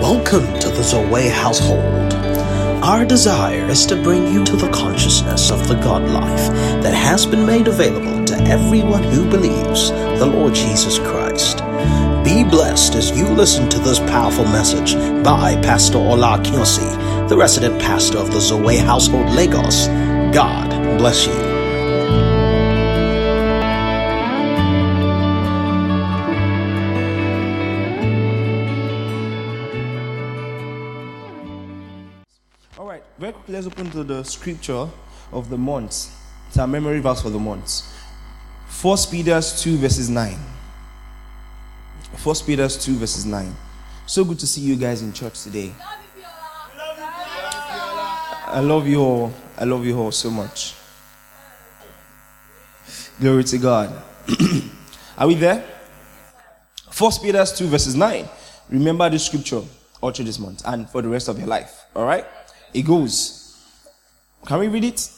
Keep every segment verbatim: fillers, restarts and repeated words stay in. Welcome to the Zoe household. Our desire is to bring you to the consciousness of the God life that has been made available to everyone who believes the Lord Jesus Christ. Be blessed as you listen to this powerful message by Pastor Ola Kiosi, the resident pastor of the Zoe household Lagos. God bless you. Let's open to the scripture of the months. It's our memory verse for the months. First Peter two verses nine. First Peter two verses nine. So good to see you guys in church today. I love you all. I love you all so much. Glory to God. Are we there? First Peter two verses nine. Remember this scripture all through this month and for the rest of your life. All right? It goes. Can we read it?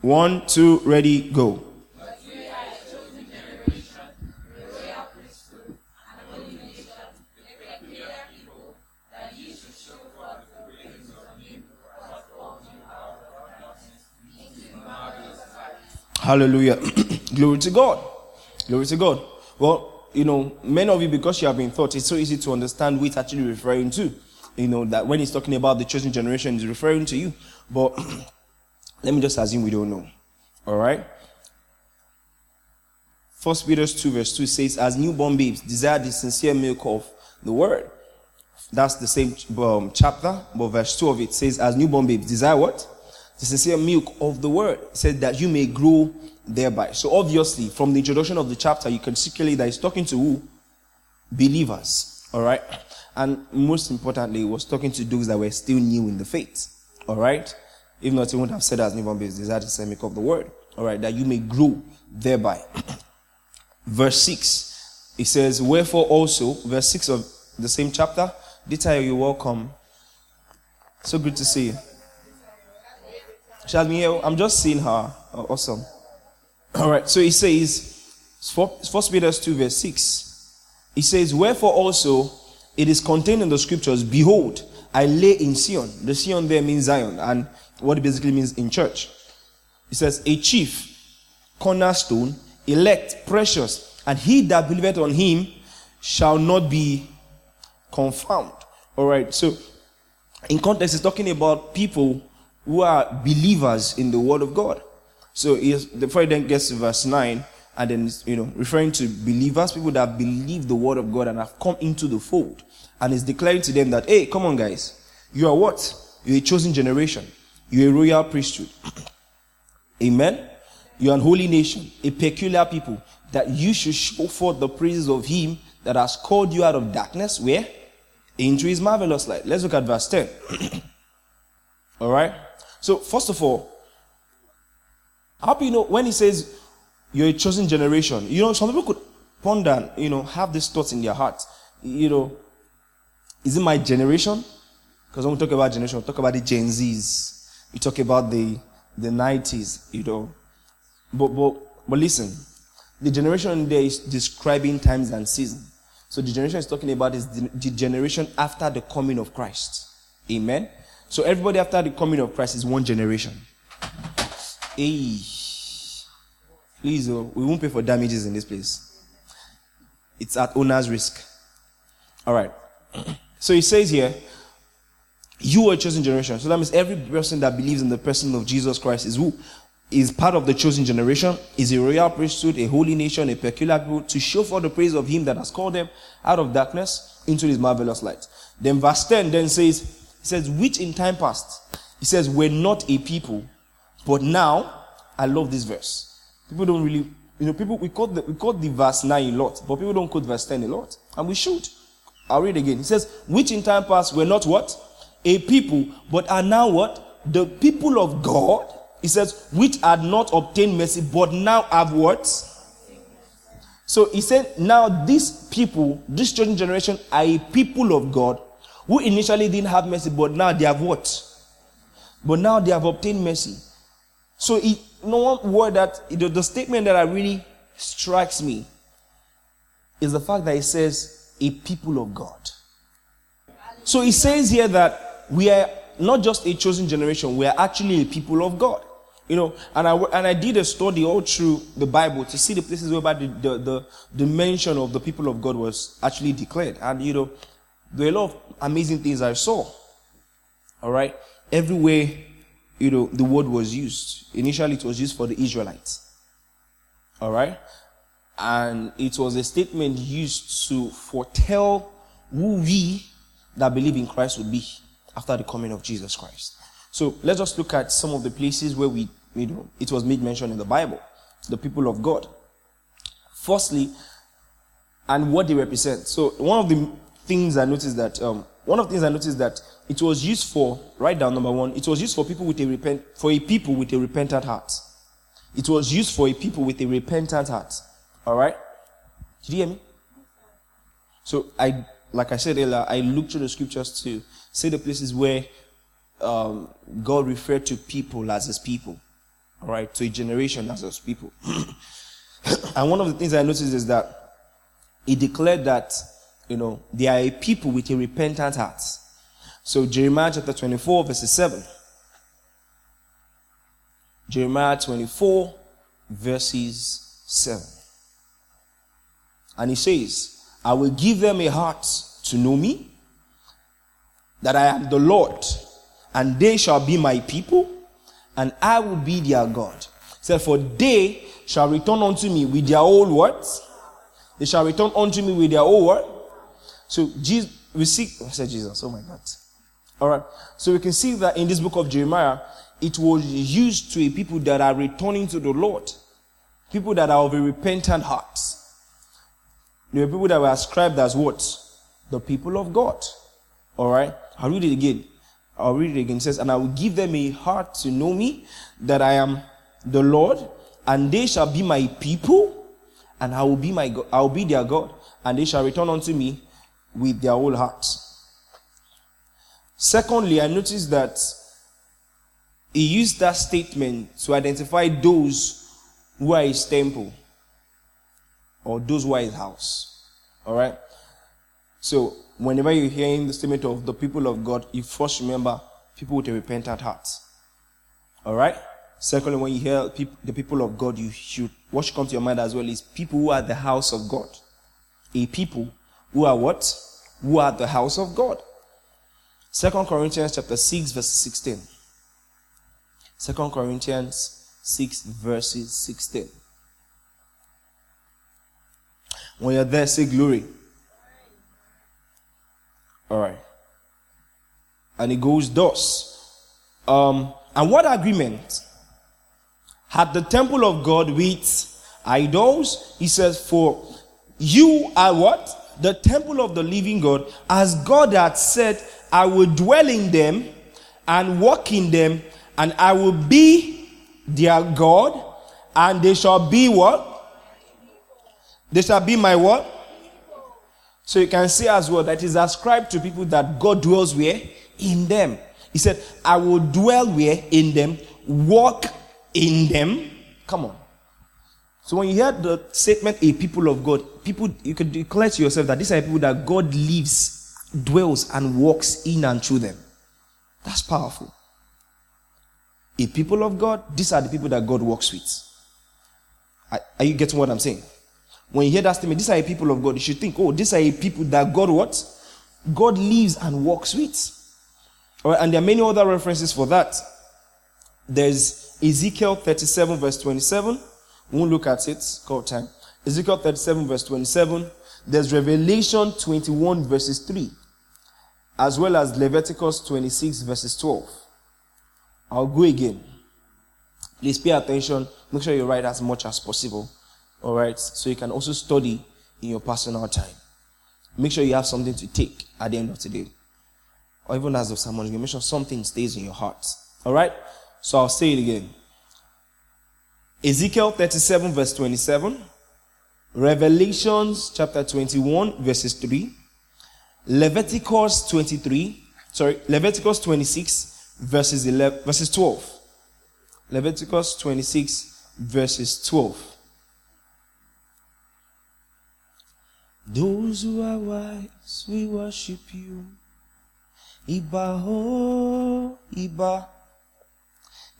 One, two, ready, go. But you are a chosen generation, a royal priesthood, an holy nation, a peculiar people, that ye should show forth the praises of him who has called you out of darkness into marvelous light. Hallelujah. Glory to God. Glory to God. Well, you know, many of you, because you have been taught, it's so easy to understand what it's actually referring to. You know, that when he's talking about the chosen generation, he's referring to you. But let me just assume we don't know. All right? First Peter two verse two says, as newborn babes, desire the sincere milk of the word. That's the same um, chapter, but verse two of it says, as newborn babes, desire what? The sincere milk of the word. It says that you may grow thereby. So obviously, from the introduction of the chapter, you can see clearly that he's talking to who? Believers. All right? And most importantly, it was talking to those that were still new in the faith. All right? If not, he wouldn't have said as newborn babes, desire the sincere milk of the word. All right? That you may grow thereby. Verse six, it says, wherefore also, verse six of the same chapter, Dita, you're welcome. So good to see you. Shalmiel, I'm just seeing her. Oh, awesome. All right. So it says, First Peter two verse six, it says, wherefore also, it is contained in the scriptures, behold, I lay in Sion. The Sion there means Zion, and what it basically means in church. It says, a chief, cornerstone, elect, precious, and he that believeth on him shall not be confounded. All right, so in context, it's talking about people who are believers in the word of God. So before he then gets to verse nine, and then, you know, referring to believers, people that believe the word of God and have come into the fold. And it's declaring to them that, hey, come on, guys. You are what? You're a chosen generation. You're a royal priesthood. Amen? You're an holy nation, a peculiar people, that you should show forth the praises of him that has called you out of darkness, where? Into his marvelous light. Let's look at verse ten. All right? So, first of all, I hope you know, when he says, you're a chosen generation. You know, some people could ponder, you know, have these thoughts in their heart. You know, is it my generation? Because when we talk about generation, we talk about the Gen Zs. We talk about the the nineties, you know. But, but, but listen, the generation there is describing times and seasons. So the generation is talking about is the, the generation after the coming of Christ. Amen? So everybody after the coming of Christ is one generation. Hey. Please, oh, we won't pay for damages in this place. It's at owner's risk. All right. So it says here, you are a chosen generation. So that means every person that believes in the person of Jesus Christ is who? Is part of the chosen generation, is a royal priesthood, a holy nation, a peculiar people, to show forth the praise of him that has called them out of darkness into his marvelous light. Then verse ten then says, it says, which in time past, it says, we're not a people, but now, I love this verse. People don't really, you know, people, we quote the, we quote the verse nine a lot, but people don't quote verse ten a lot. And we should. I'll read again. It says, which in time past were not what? A people, but are now what? The people of God. It says, which had not obtained mercy, but now have what? So he said, now these people, this chosen generation are a people of God who initially didn't have mercy, but now they have what? But now they have obtained mercy. So it, no one word that the, the statement that I really strikes me is the fact that it says a people of God. So he says here that we are not just a chosen generation, we are actually a people of God. You know, and I, and I did a study all through the Bible to see the places whereby the, the, the, the mention of the people of God was actually declared. And, you know, there are a lot of amazing things I saw. All right. Everywhere, you know, the word was used. Initially, it was used for the Israelites. All right. And it was a statement used to foretell who we that believe in Christ would be after the coming of Jesus Christ. So let's just look at some of the places where we, you know, it was made mention in the Bible, the people of God. Firstly, and what they represent. So one of the things I noticed that um, one of the things I noticed that it was used for. Write down number one. It was used for people with a repent for a people with a repentant heart. It was used for a people with a repentant heart. All right. Did you hear me? So I, like I said earlier, I looked through the scriptures to see the places where Um, God referred to people as his people, all right, to a generation as his people. And one of the things I noticed is that he declared that, you know, they are a people with a repentant heart. So Jeremiah chapter twenty-four, verse seven. Jeremiah twenty-four, verses seven. And he says, I will give them a heart to know me, that I am the Lord, and they shall be my people, and I will be their God. So for they shall return unto me with their old words. They shall return unto me with their old word. So Jesus, we see, I said Jesus, oh my God. All right. So we can see that in this book of Jeremiah, it was used to a people that are returning to the Lord. People that are of a repentant heart. There were people that were ascribed as what? The people of God. All right. I'll read it again. I'll read it again. It says, and I will give them a heart to know me, that I am the Lord, and they shall be my people, and I will be my God, I will be their God, and they shall return unto me with their whole hearts. Secondly, I noticed that he used that statement to identify those who are his temple, or those who are his house. All right. So whenever you hear in the statement of the people of God, you first remember people with a repentant heart. All right? Secondly, when you hear people, the people of God, you should, what should come to your mind as well is people who are the house of God. A people who are what? Who are the house of God. Second Corinthians chapter six, verse sixteen. Second Corinthians six, verses sixteen. When you're there, say glory. All right. And it goes thus. Um, and what agreement had the temple of God with idols? He says, for you are what? The temple of the living God, as God had said, I will dwell in them and walk in them, and I will be their God, and they shall be what? They shall be my what? So you can see as well that is ascribed to people that God dwells where? In them. He said, I will dwell where? In them. Walk in them. Come on. So when you hear the statement, a people of God, people, you can declare to yourself that these are people that God lives, dwells, and walks in and through them. That's powerful. A people of God, these are the people that God walks with. Are, are you getting what I'm saying? When you hear that statement, these are a people of God, you should think, oh, these are a people that God what? God lives and walks with. All right, and there are many other references for that. There's Ezekiel thirty-seven, verse twenty-seven. We won't look at it. Call time. Ezekiel thirty-seven, verse twenty-seven. There's Revelation twenty-one, verses three. As well as Leviticus twenty-six, verses twelve. I'll go again. Please pay attention. Make sure you write as much as possible. All right, so you can also study in your personal time. Make sure you have something to take at the end of today. Or even as of someone, you make sure something stays in your heart. All right, so I'll say it again. Ezekiel thirty-seven, verse twenty-seven. Revelations chapter twenty-one, verses three. Leviticus twenty-three, sorry, Leviticus twenty-six, verses eleven, verses twelve. Leviticus twenty-six, verses twelve. Those who are wise, we worship you. Iba ho, Iba.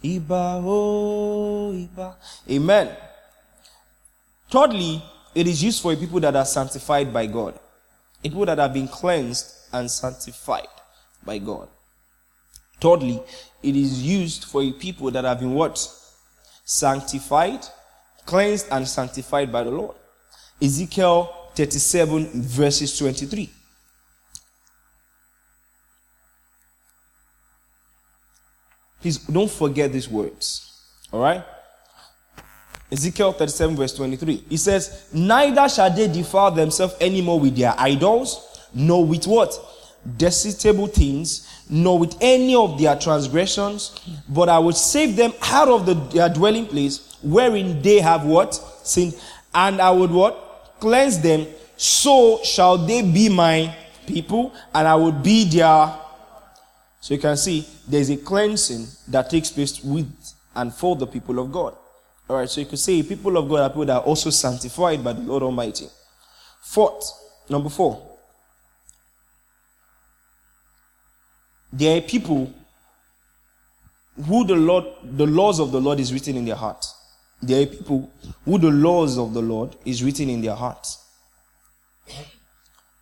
Iba ho, Iba. Amen. Thirdly, it is used for people that are sanctified by God. People that have been cleansed and sanctified by God. Thirdly, it is used for people that have been what? Sanctified, cleansed and sanctified by the Lord. Ezekiel thirty-seven verses twenty-three. Please don't forget these words. Alright? Ezekiel thirty-seven verse twenty-three. It says, neither shall they defile themselves anymore with their idols, nor with what? Detestable things, nor with any of their transgressions, but I will save them out of the, their dwelling place, wherein they have what? Sin. And I would what? Cleanse them. So shall they be my people, and I would be their. So you can see, there's a cleansing that takes place with and for the people of God. Alright, so you could say people of God are people that are also sanctified by the Lord Almighty. Fourth, number four. There are people who the Lord, the laws of the Lord is written in their heart. There are people who the laws of the Lord is written in their heart.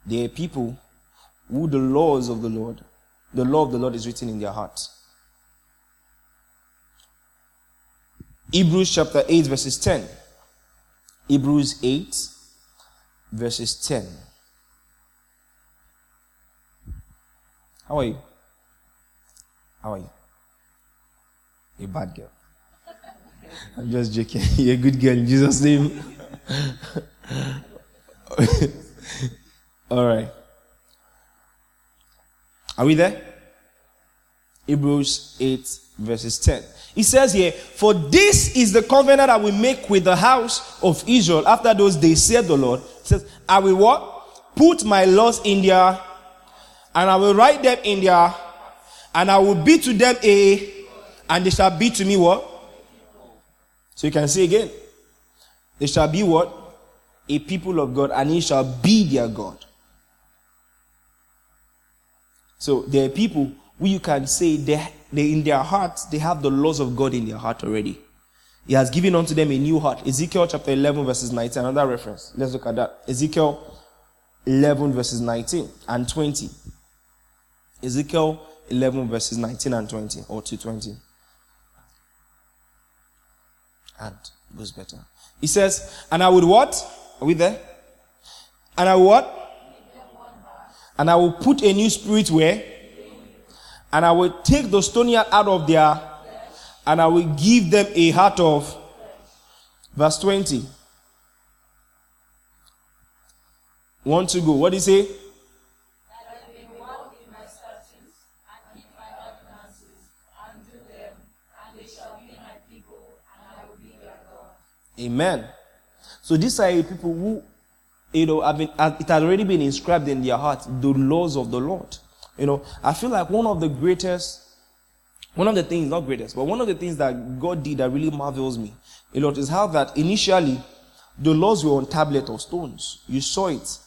There are people who the laws of the Lord, the law of the Lord is written in their heart. Hebrews chapter eight verses ten. Hebrews eight verses ten. How are you? How are you? You're a bad girl. I'm just joking. You're a good girl in Jesus' name. All right. Are we there? Hebrews eight verses ten. It says here, for this is the covenant I will make with the house of Israel after those days, said the Lord. It says, I will what? Put my laws in their, and I will write them in their, and I will be to them a, and they shall be to me what? So you can see again, they shall be what? A people of God, and he shall be their God. So there are people who you can say they, they in their hearts, they have the laws of God in their heart already. He has given unto them a new heart. Ezekiel chapter eleven verses nineteen, another reference. Let's look at that. Ezekiel eleven verses nineteen and twenty. Ezekiel eleven verses nineteen and twenty, or to twenty. And it goes better. He says, and I would what? Are we there? And I would what? And I will put a new spirit where? And I will take the stony heart out of their, and I will give them a heart of. Verse twenty. One to go. What did he say? That I may walk in my statutes and keep my ordinances and do them, and they shall be my people, and I will be their God. Amen. So these are people who, you know, I've been, it had already been inscribed in their heart, the laws of the Lord. You know, I feel like one of the greatest, one of the things, not greatest, but one of the things that God did that really marvels me a lot is how that initially the laws were on tablet or stones. You saw it.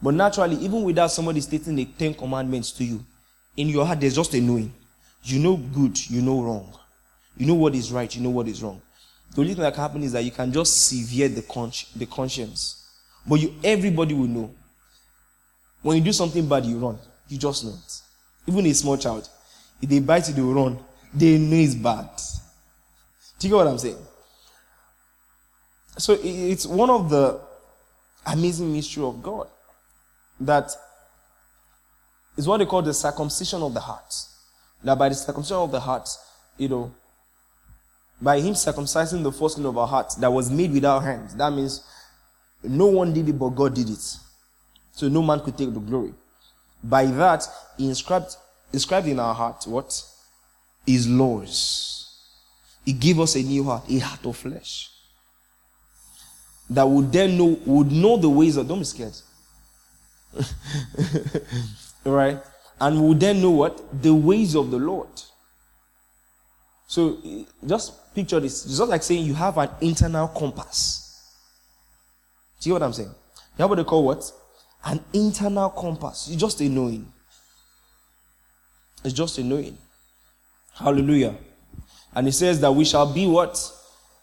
But naturally, even without somebody stating the Ten Commandments to you, in your heart there's just a knowing. You know good, you know wrong. You know what is right, you know what is wrong. The only thing that can happen is that you can just sever the, con- the conscience. But you, everybody will know. When you do something bad, you run. You just know it. Even a small child, if they bite you, they will run. They know it's bad. Do you get what I'm saying? So it's one of the amazing mystery of God. That is what they call the circumcision of the heart. That by the circumcision of the heart, you know, by him circumcising the foreskin of our heart that was made without hands, that means no one did it, but God did it. So no man could take the glory. By that, he inscribed, inscribed in our heart, what? His laws. He gave us a new heart, a heart of flesh. That would then know, would know the ways of, don't be scared. Right? And would then know what? The ways of the Lord. So, just picture this. It's not like saying you have an internal compass. Do you know what I'm saying? You have what they call what? An internal compass. It's just a knowing. It's just a knowing. Hallelujah. And it says that we shall be what?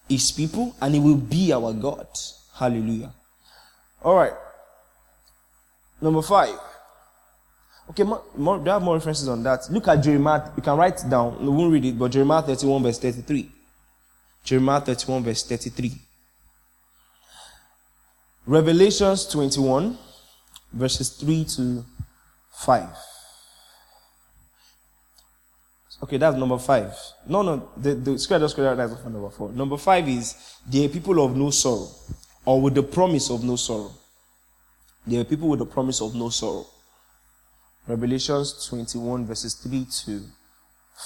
His people, and he will be our God. Hallelujah. All right. Number five. Okay, more, more, there are more references on that. Look at Jeremiah. You can write it down. We won't read it, but Jeremiah thirty-one verse thirty-three. Jeremiah thirty-one verse thirty-three. Revelations twenty-one verses three to five. Okay, that's number five. No, no, the, the scripture just got that for number four. Number five is, they are people of no sorrow, or with the promise of no sorrow. They are people with the promise of no sorrow. Revelations twenty-one verses three to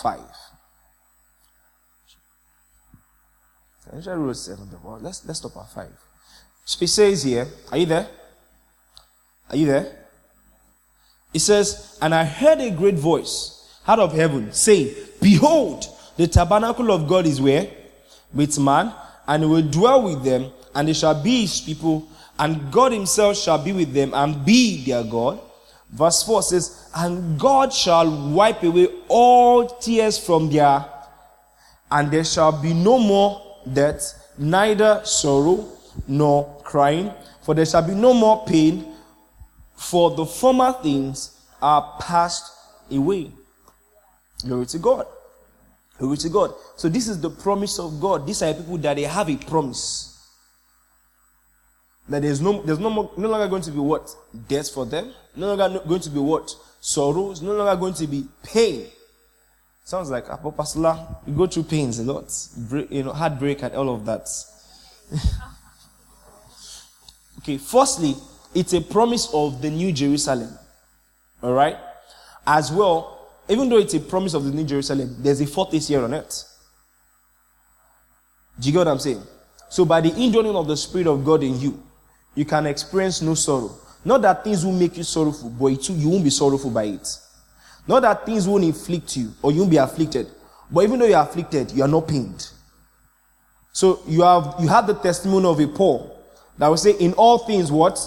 five. Let's let's stop at five. So it says here, are you there? Are you there? It says, and I heard a great voice out of heaven, saying, behold, the tabernacle of God is where? With man, and he will dwell with them, and they shall be his people, and God himself shall be with them, and be their God. Verse four says, and God shall wipe away all tears from their, and there shall be no more death, neither sorrow, nor crying, for there shall be no more pain, for the former things are passed away. Glory to God. Glory to God. So this is the promise of God. These are people that they have a promise. That there's no there's no more, no longer going to be what? Death for them. No longer going to be what? Sorrows. No longer going to be pain. Sounds like Apostle Pastor, you go through pains a lot. Break, you know, heartbreak and all of that. Okay, firstly, it's a promise of the New Jerusalem. Alright? As well, even though it's a promise of the New Jerusalem, there's a fourth year on earth. Do you get what I'm saying? So by the indwelling of the Spirit of God in you, you can experience no sorrow. Not that things will make you sorrowful, but it too, you won't be sorrowful by it. Not that things won't inflict you, or you won't be afflicted. But even though you're afflicted, you are not pained. So you have you have the testimony of a Paul that will say, in all things, what?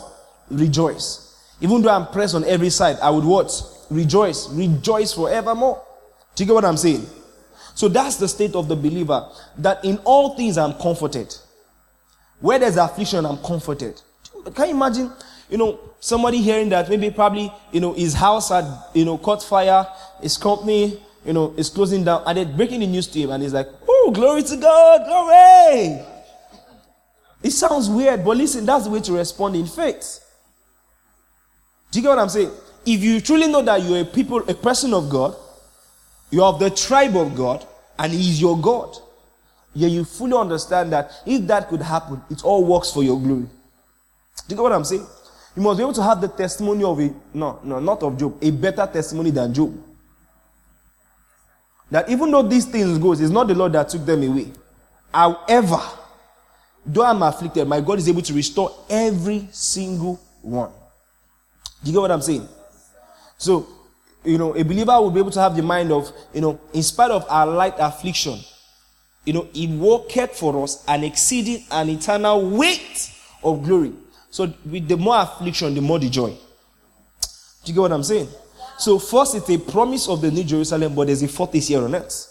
Rejoice. Even though I'm pressed on every side, I would what? Rejoice. Rejoice forevermore. Do you get what I'm saying? So that's the state of the believer, that in all things I'm comforted. Where there's affliction, I'm comforted. Can you imagine, you know, somebody hearing that maybe probably, you know, his house had, you know, caught fire, his company, you know, is closing down, and they're breaking the news to him, and he's like, oh, glory to God, glory! It sounds weird, but listen, that's the way to respond in faith. Do you get what I'm saying? If you truly know that you're a people, a person of God, you're of the tribe of God, and he is your God, yeah, you fully understand that if that could happen, it all works for your glory. Do you get what I'm saying? You must be able to have the testimony of a, no, no, not of Job, a better testimony than Job. That even though these things goes, it's not the Lord that took them away. However, though I'm afflicted, my God is able to restore every single one. Do you get what I'm saying? So, you know, a believer will be able to have the mind of, you know, in spite of our light affliction, you know, he worketh for us an exceeding and eternal weight of glory. So, with the more affliction, the more the joy. Do you get what I'm saying? So, first, it's a promise of the New Jerusalem, but there's a fourth year on earth.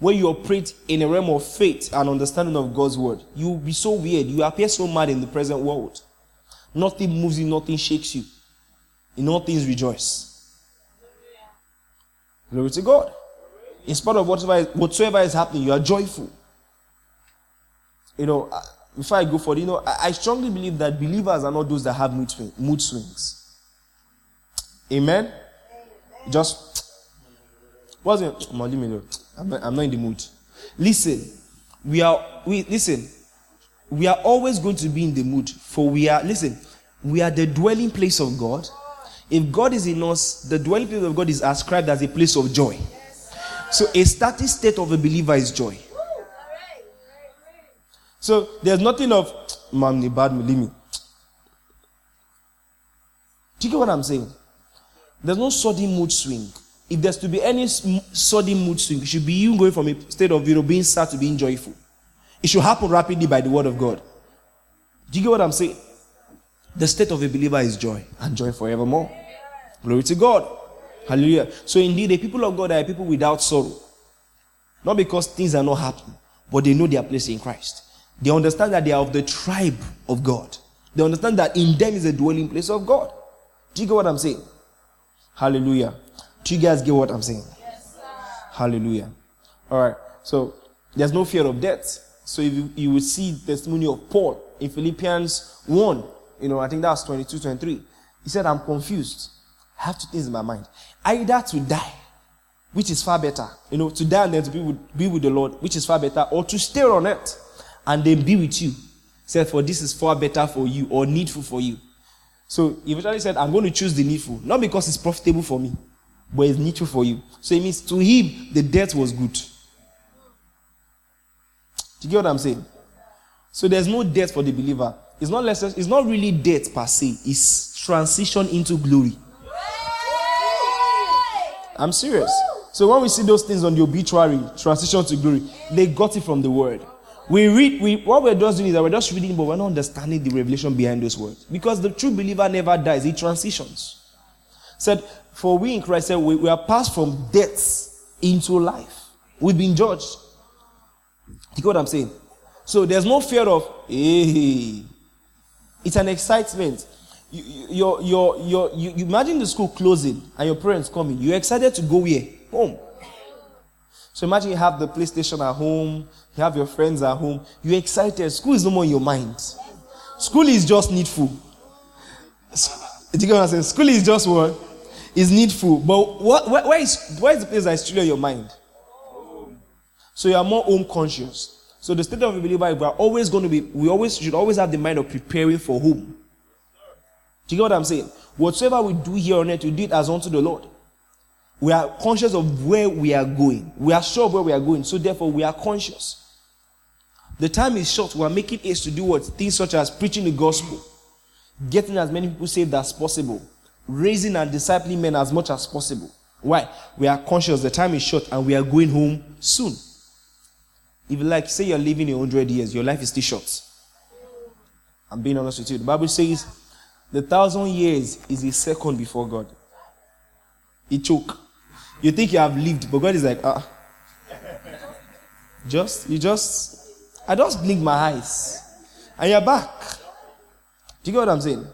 When you operate in a realm of faith and understanding of God's word, you will be so weird. You appear so mad in the present world. Nothing moves you, nothing shakes you. In all things, rejoice. Glory to God. In spite of whatever is, whatsoever is happening, you are joyful. You know, before I go for it, you know, I strongly believe that believers are not those that have mood swing, mood swings. Amen? Amen. Just, what's it? I'm not, I'm not in the mood. Listen, we are, we, listen, we are always going to be in the mood, for we are, listen, we are the dwelling place of God. If God is in us, the dwelling place of God is ascribed as a place of joy. So a static state of a believer is joy. So there's nothing of, man, bad me, leave me. Do you get what I'm saying? There's no sudden mood swing. If there's to be any sudden mood swing, it should be you going from a state of, you know, being sad to being joyful. It should happen rapidly by the word of God. Do you get what I'm saying? The state of a believer is joy, and joy forevermore. Glory to God. Hallelujah. So indeed, the people of God are people without sorrow. Not because things are not happening, but they know their place in Christ. They understand that they are of the tribe of God. They understand that in them is a dwelling place of God. Do you get what I'm saying? Hallelujah. Do you guys get what I'm saying? Yes, sir. Hallelujah. All right. So there's no fear of death. So if you, you will see the testimony of Paul in Philippians one. You know, I think that's twenty-two, twenty-three. He said, I'm confused. I have two things in my mind. Either to die, which is far better. You know, to die and then to be with, be with the Lord, which is far better. Or to stay on earth and then be with you. He said, for this is far better for you or needful for you. So he eventually said, I'm going to choose the needful. Not because it's profitable for me, but it's needful for you. So it means to him, the death was good. Do you get what I'm saying? So there's no death for the believer. It's not less, it's not really death per se. It's transition into glory. I'm serious. So when we see those things on the obituary, transition to glory, they got it from the word. We read, we, what we're just doing is that we're just reading, but we're not understanding the revelation behind those words. Because the true believer never dies, he transitions. Said, for we in Christ, said, we, we are passed from death into life. We've been judged. Do you get what I'm saying? So there's no fear of, hey, it's an excitement. You, you, you, you, you, you imagine the school closing and your parents coming. You're excited to go where? Home. So imagine you have the PlayStation at home, you have your friends at home. You're excited. School is no more in your mind. School is just needful. Do you get what I'm saying? School is just what? It's needful. But what, where, where, is, where is the place that is still in your mind? So you are more home conscious. So the state of the believer, we are always going to be, we always should always have the mind of preparing for home. Do you get what I'm saying? Whatsoever we do here on earth, we do it as unto the Lord. We are conscious of where we are going. We are sure of where we are going. So therefore, we are conscious. The time is short. We are making haste to do what? Things such as preaching the gospel, getting as many people saved as possible, raising and discipling men as much as possible. Why? We are conscious. The time is short and we are going home soon. If you like, say you're living in one hundred years, your life is still short. I'm being honest with you. The Bible says the thousand years is a second before God. It choke. You think you have lived, but God is like, ah. Just, you just, I just blink my eyes. And you're back. Do you get what I'm saying?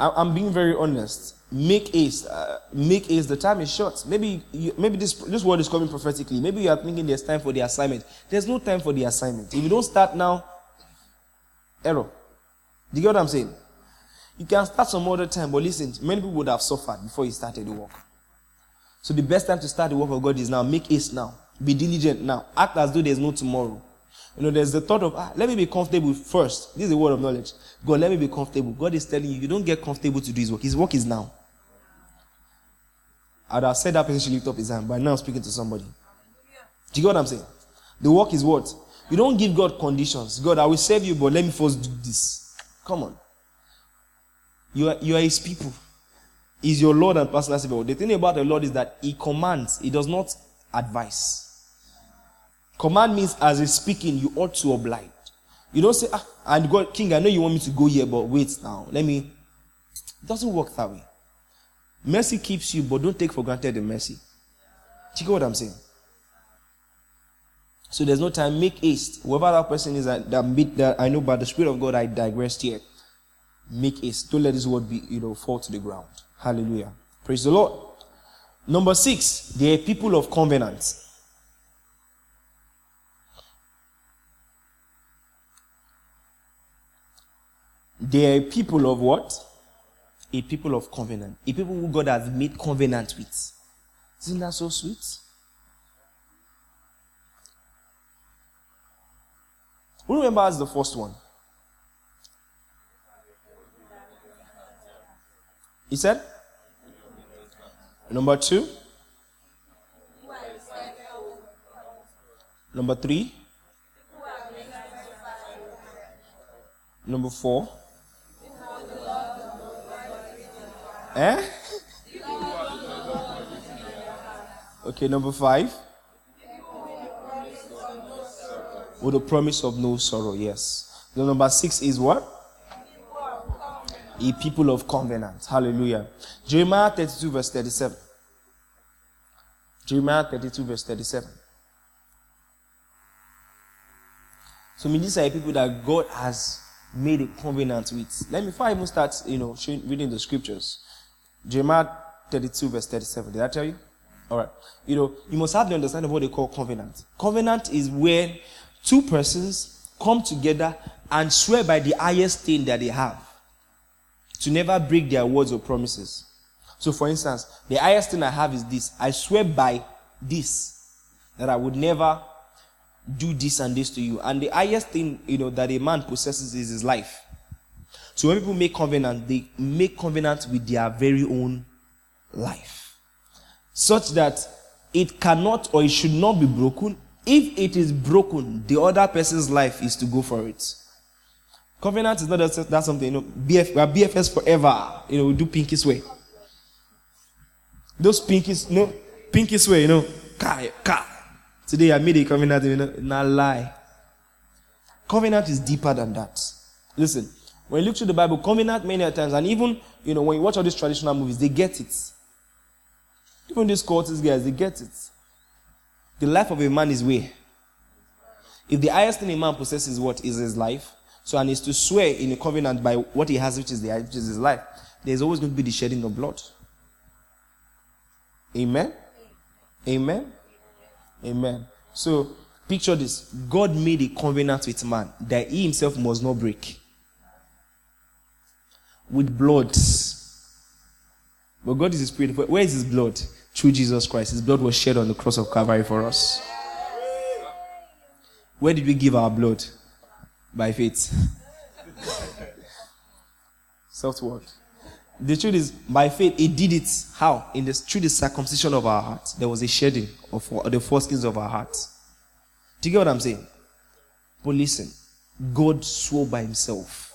I'm being very honest. Make haste. Uh, make haste. The time is short. Maybe you, maybe this this word is coming prophetically. Maybe you are thinking there's time for the assignment. There's no time for the assignment. If you don't start now, error. Do you get what I'm saying? You can start some other time, but listen, many people would have suffered before you started the work. So the best time to start the work of God is now. Make haste now. Be diligent now. Act as though there's no tomorrow. You know, there's the thought of, ah, let me be comfortable first. This is a word of knowledge. God, let me be comfortable. God is telling you, you don't get comfortable to do His work. His work is now. I'd have said that person should lift up his hand, but now I'm speaking to somebody. Do you get what I'm saying? The work is what? You don't give God conditions. God, I will save you, but let me first do this. Come on. You are, you are His people. He's your Lord and personal Savior. The thing about the Lord is that He commands. He does not advise. Command means as He's speaking, you ought to oblige. You don't say, ah, and God, King, I know you want me to go here, but wait now. Let me. It doesn't work that way. Mercy keeps you, but don't take for granted the mercy. Do you get what I'm saying? So there's no time. Make haste. Whoever that person is, that, that, that I know by the Spirit of God, I digressed here. Make haste. Don't let this word be, you know, fall to the ground. Hallelujah. Praise the Lord. Number six, they are people of covenant. They are people of what? A people of covenant. A people who God has made covenant with. Isn't that so sweet? Who remembers the first one? He said? Number two? Number three? Number four? Eh? Okay, number five. With the promise of no sorrow, yes. The number six is what? a people of covenant. Hallelujah. Jeremiah thirty-two verse thirty-seven. Jeremiah thirty-two verse thirty-seven. So, I mean, these are the people that God has made a covenant with. Let me, before I even start, you know, showing, reading the scriptures, Jeremiah thirty-two verse thirty-seven. Did I tell you? All right. You know, you must have the understanding of what they call covenant. Covenant is where two persons come together and swear by the highest thing that they have to never break their words or promises. So, for instance, the highest thing I have is this. I swear by this, that I would never do this and this to you. And the highest thing, you know, that a man possesses is his life. So when people make covenant, they make covenant with their very own life, such that it cannot or it should not be broken. If it is broken, the other person's life is to go for it. Covenant is not that, that's something, you know, B F, we are B F S forever. You know, we do pinkies way. Those pinkies, you know, pinkies way, you know, car, car. Today I made a covenant, you know, not lie. Covenant is deeper than that. Listen, when you look through the Bible, covenant many times, and even, you know, when you watch all these traditional movies, they get it. Even these Scottish guys, they get it. The life of a man is way. If the highest thing a man possesses what is his life, so and is to swear in a covenant by what he has, which is the which is his life, there's always going to be the shedding of blood. Amen? Amen? Amen. So, picture this. God made a covenant with man that he himself must not break. With blood. But God is a spirit. Where is his blood? Through Jesus Christ. His blood was shed on the cross of Calvary for us. Where did we give our blood? By faith. Soft word. The truth is, by faith, he did it. How? In the, through the circumcision of our hearts. There was a shedding of the foreskins of our hearts. Do you get what I'm saying? But listen, God swore by himself.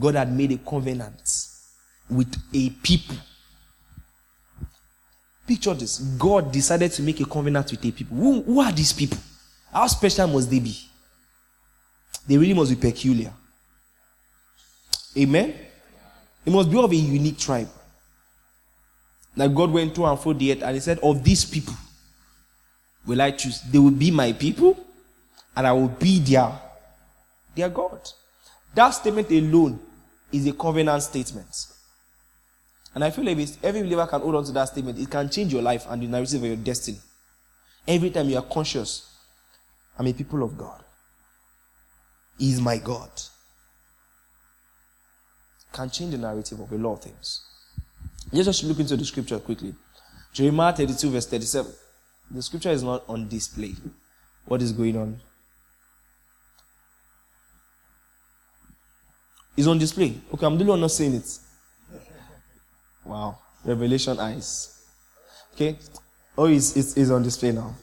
God had made a covenant with a people. Picture this. God decided to make a covenant with a people. Who, who are these people? How special must they be? They really must be peculiar. Amen? It must be of a unique tribe. That God went through and fro the earth and he said, of these people will I choose. They will be my people and I will be their, their God. That statement alone is a covenant statement. And I feel like if every believer can hold on to that statement, it can change your life and the narrative of your destiny. Every time you are conscious, I'm a people of God. He is my God. Can change the narrative of a lot of things. Let's just look into the scripture quickly. Jeremiah thirty-two verse thirty-seven. The scripture is not on display. What is going on? It's on display. Okay, I'm the one not saying it. Wow. Revelation eyes. Okay. Oh, it's, it's, it's on display now.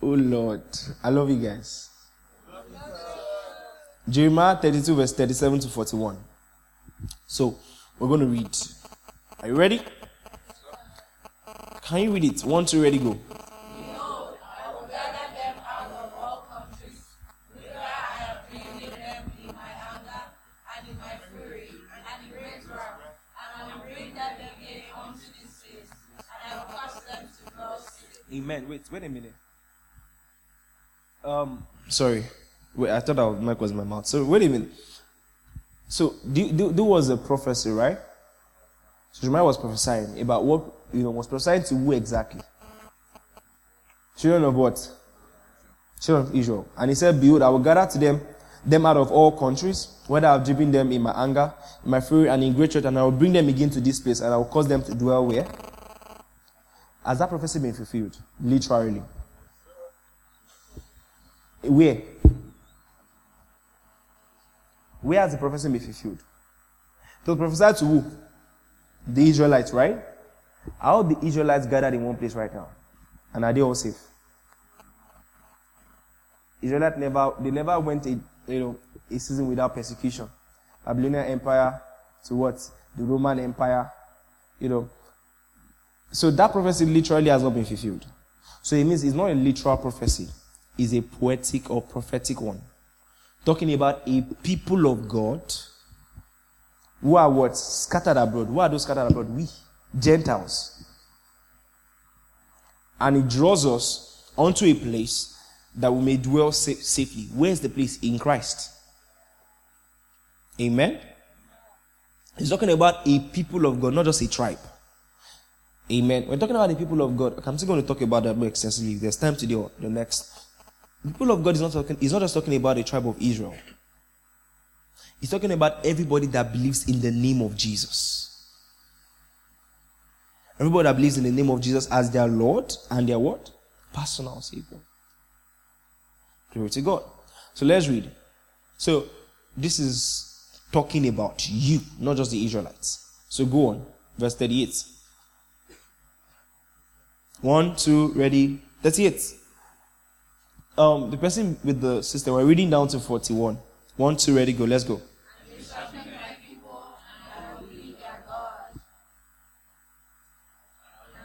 Oh, Lord. I love you guys. Jeremiah thirty-two verse thirty-seven to forty-one. So, we're going to read. Are you ready? Can you read it? One, two, ready, go. Behold, I will gather them out of all countries, whither I have driven them in my anger and in my fury and in great wrath, and I will bring them again unto this place, and I will cause them to dwell safely. Amen. Wait, wait a minute. Um, sorry. Wait, I thought that mic was my mouth. So, wait a minute. So, there was a prophecy, right? So, Jeremiah was prophesying about what, you know, was prophesying to who exactly? Children of what? Children of Israel. And he said, behold, I will gather to them, them out of all countries, whether I have driven them in my anger, in my fury, and in great wrath, and I will bring them again to this place, and I will cause them to dwell where? Has that prophecy been fulfilled? Literally. Where? Where has the prophecy been fulfilled? So prophesied to who? The Israelites, right? How are the Israelites gathered in one place right now? And are they all safe? Israelites never, they never went a, you know, a season without persecution. Babylonian Empire to what? The Roman Empire, you know. So that prophecy literally has not been fulfilled. So it means it's not a literal prophecy. is a poetic or prophetic one. Talking about a people of God who are what? Scattered abroad. Who are those scattered abroad? We, Gentiles. And it draws us onto a place that we may dwell safe, safely. Where's the place? In Christ. Amen? He's talking about a people of God, not just a tribe. Amen. We're talking about the people of God. I'm still going to talk about that more extensively. There's time to do the next. The people of God is not talking, he's not just talking about the tribe of Israel. He's talking about everybody that believes in the name of Jesus. Everybody that believes in the name of Jesus as their Lord and their what? Personal Savior. Glory to God. So let's read. So this is talking about you, not just the Israelites. So go on. Verse thirty-eight. One, two, ready. thirty-eight. Um, the person with the sister, we're reading down to forty-one. One, two, ready, go. Let's go. And you shall be my people, and I will be their God. And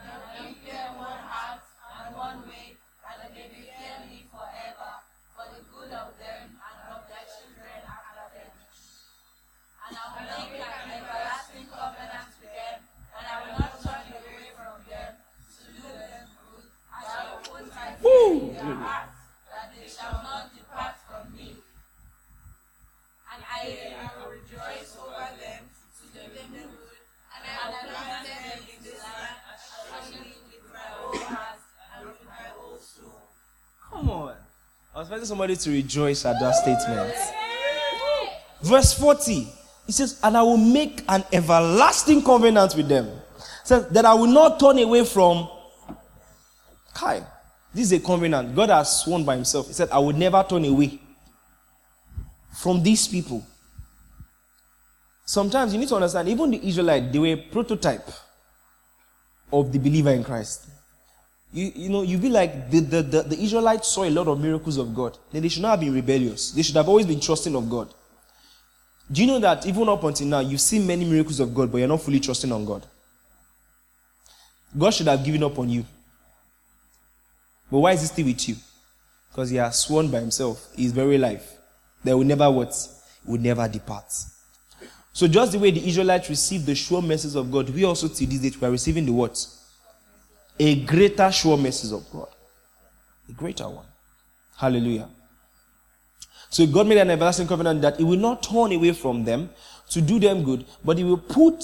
I will give them one heart and one way, and they may fear me forever, for the good of them and of their children after them. And I will make an everlasting covenant with them, and I will not turn away from them to do them good. I shall put my feet in their heart. I was expecting somebody to rejoice at that statement. Verse forty, it says, and I will make an everlasting covenant with them. It says that I will not turn away from. Kai, this is a covenant. God has sworn by himself. He said, I will never turn away from these people. Sometimes you need to understand, even the Israelites, they were a prototype of the believer in Christ. You, you know, you be like, the, the, the, the Israelites saw a lot of miracles of God. Then they should not have been rebellious. They should have always been trusting of God. Do you know that even up until now, you've seen many miracles of God, but you're not fully trusting on God? God should have given up on you. But why is he still with you? Because he has sworn by himself, his very life, that will never what? Will never depart. So just the way the Israelites received the sure message of God, we also to this date, we are receiving the what? A greater sure message of God. A greater one. Hallelujah. So God made an everlasting covenant that he will not turn away from them to do them good, but he will put,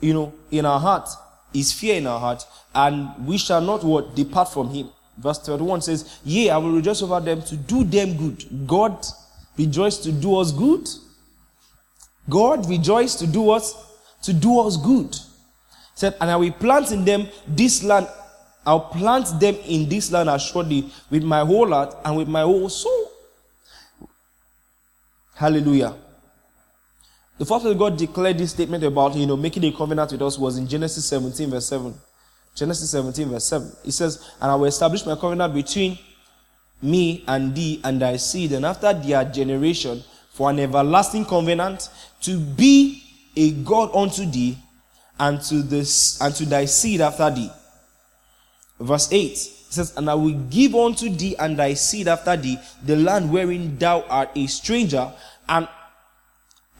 you know, in our heart, his fear in our heart, and we shall not what? Depart from him. Verse thirty-one says, yea, I will rejoice over them to do them good. God rejoiced to do us good. God rejoiced to do us, to do us good. Said, and I will plant in them this land. I'll plant them in this land assuredly with my whole heart and with my whole soul. Hallelujah. The first time God declared this statement about, you know, making a covenant with us was in Genesis seventeen verse seven. Genesis seventeen verse seven. It says, and I will establish my covenant between me and thee and thy seed, and after their generation, for an everlasting covenant, to be a God unto thee, and to this, and to thy seed after thee. Verse eight says, and I will give unto thee and thy seed after thee the land wherein thou art a stranger, and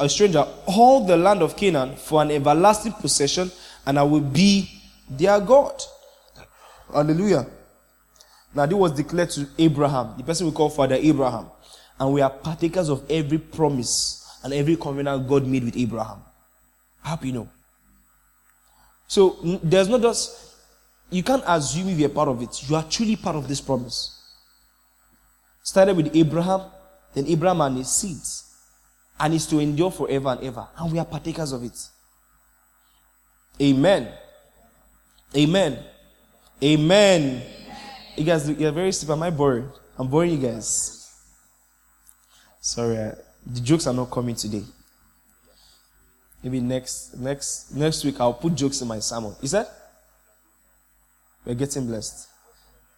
a stranger, all the land of Canaan, for an everlasting possession, and I will be their God. Hallelujah. Now this was declared to Abraham, the person we call Father Abraham, and we are partakers of every promise and every covenant God made with Abraham. I hope you know. So, there's not just, you can't assume if you're part of it. You are truly part of this promise. Started with Abraham, then Abraham and his seeds. And it's to endure forever and ever. And we are partakers of it. Amen. Amen. Amen. You guys, you're very stupid. Am I boring? I'm boring you guys. Sorry, I, the jokes are not coming today. Maybe next next next week I'll put jokes in my sermon. Is that? We're getting blessed.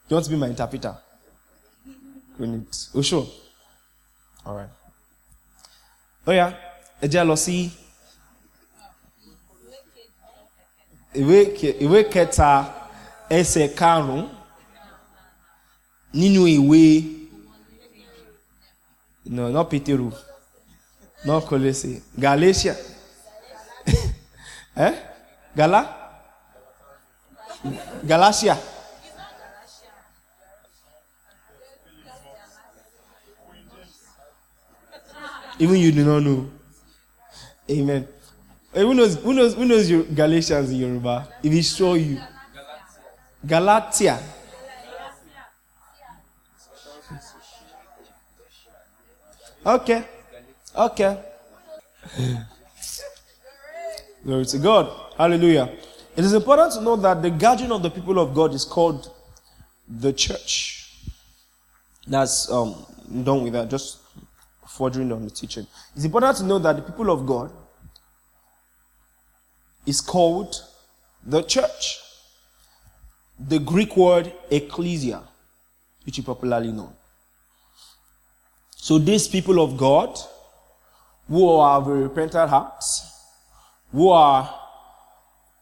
You want to be my interpreter? We need. Oh sure. All right. Oh yeah. A jealousy. Iwe keta ese karun. Ninu iwe No, not Pitiru. Not Colossae. Galatia. eh? Gala? Galatia. Even you do not know. Amen. Who knows, who knows, who knows your Galatians in Yoruba? If he show you. Galatia. Okay. Okay. Glory to God. Hallelujah. It is important to know that the gathering of the people of God is called the church. That's um done with that, just forging on the teaching. It's important to know that the people of God is called the church. The Greek word ecclesia, which you popularly know. So these people of God who have repentant hearts, who are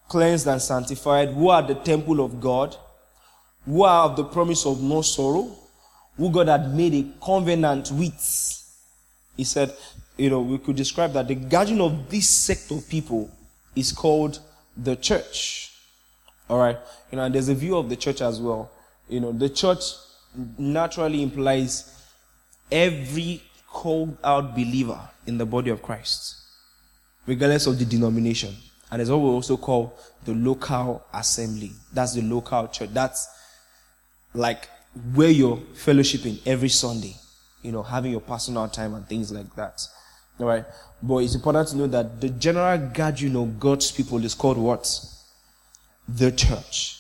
cleansed and sanctified, who are the temple of God, who are of the promise of no sorrow, who God had made a covenant with. He said, you know, we could describe that the gathering of this sect of people is called the church. All right. You know, and there's a view of the church as well. You know, the church naturally implies every called out believer in the body of Christ, regardless of the denomination. And it's what we also call the local assembly. That's the local church. That's like where you're fellowshipping every Sunday, you know, having your personal time and things like that. All right. But it's important to know that the general gathering of God's people is called what? The church.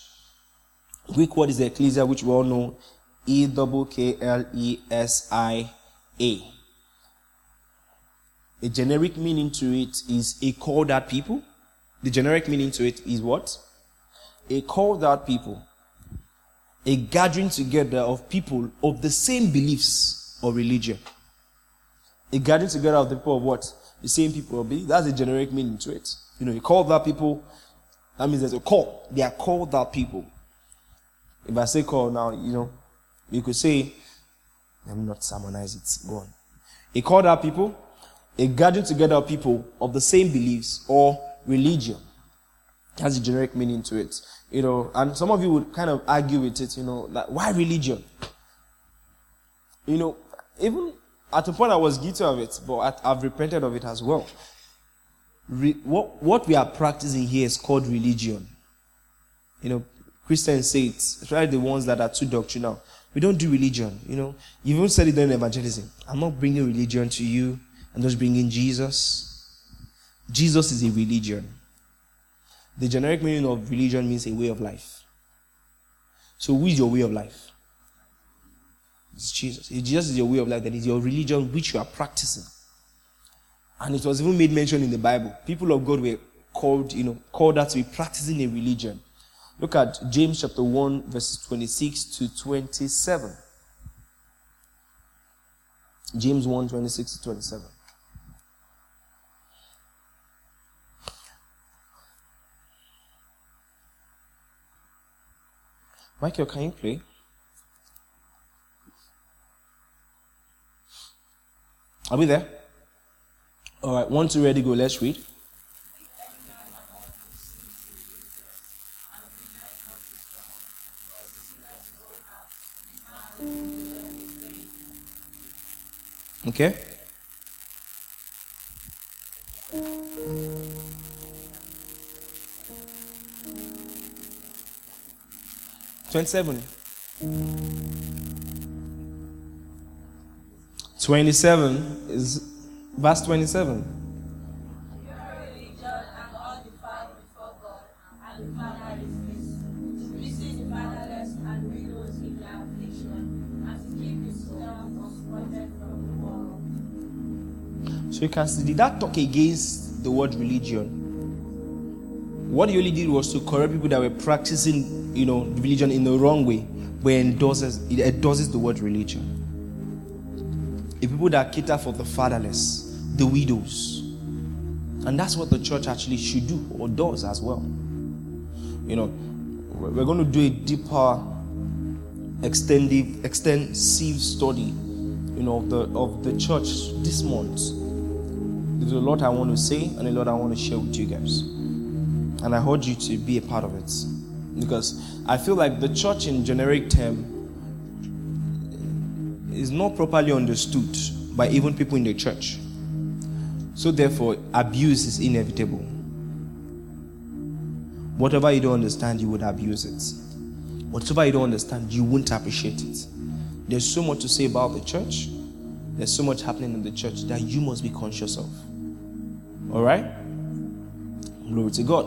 Greek word is the ecclesia, which we all know, E K K L E S I A. A generic meaning to it is a called out people. The generic meaning to it is what? A called out people. A gathering together of people of the same beliefs or religion. A gathering together of the people of what? The same people of belief. That's a generic meaning to it. You know, a called out people, that means there's a call. They are called out people. If I say call now, you know, you could say, let me not sermonize it. Go on. A called out people, a gathering together of people of the same beliefs or religion. That's a generic meaning to it. You know, and some of you would kind of argue with it, you know, like, why religion? You know, even at a point I was guilty of it, but I've repented of it as well. Re- what, what we are practicing here is called religion. You know, Christians say it, especially the ones that are too doctrinal. We don't do religion, you know. You even said it in evangelism. I'm not bringing religion to you. I'm just bringing Jesus. Jesus is a religion. The generic meaning of religion means a way of life. So who is your way of life? It's Jesus. If Jesus is your way of life, then it's your religion which you are practicing. And it was even made mention in the Bible. People of God were called, you know, called out to be practicing a religion. Look at James chapter one, verses twenty-six to twenty-seven. James one, twenty-six to twenty-seven. Michael, can you play? Are we there? All right, one, two, ready, go. Let's read. Okay. Twenty-seven. Twenty-seven is verse twenty-seven. Your religion and all defiled before God, and the Father is faithful, to visit the fatherless and widows in their affliction, and to keep his servants unspoiled from the world. So you can see, did that talk against the word religion? What he only did was to correct people that were practicing, you know, religion in the wrong way, where it endorses, it endorses the word religion. The people that cater for the fatherless, the widows. And that's what the church actually should do or does as well. You know, we're going to do a deeper, extensive, extensive study you know, of the of the church this month. There's a lot I want to say and a lot I want to share with you guys. And I urge you to be a part of it. Because I feel like the church in generic term is not properly understood by even people in the church. So therefore, abuse is inevitable. Whatever you don't understand, you would abuse it. Whatever you don't understand, you won't appreciate it. There's so much to say about the church. There's so much happening in the church that you must be conscious of. All right? Glory to God.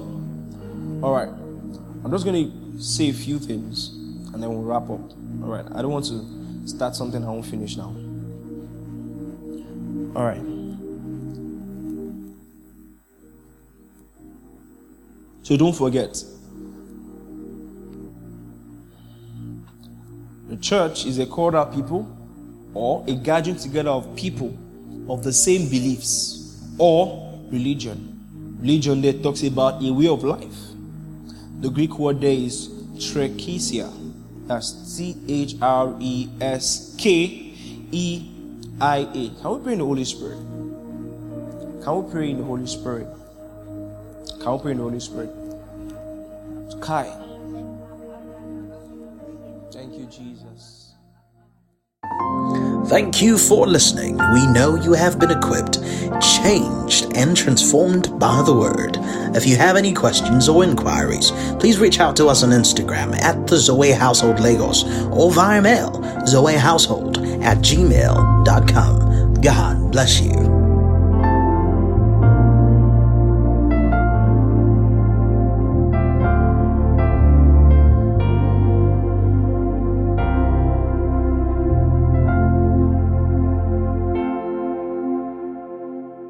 All right. I'm just going to say a few things and then we'll wrap up. All right. I don't want to start something I won't finish now. All right. So don't forget. The church is a called out people or a gathering together of people of the same beliefs or religion. Religion there talks about a way of life. The Greek word there is trechesia. That's T H R E S K E I A. Can we pray in the Holy Spirit? Can we pray in the Holy Spirit? Can we pray in the Holy Spirit? Kai. Jesus. Thank you for listening. We know you have been equipped, changed, and transformed by the Word. If you have any questions or inquiries, please reach out to us on Instagram at the Zoe Household Lagos or via mail, zoehousehold at gmail dot com. God bless you.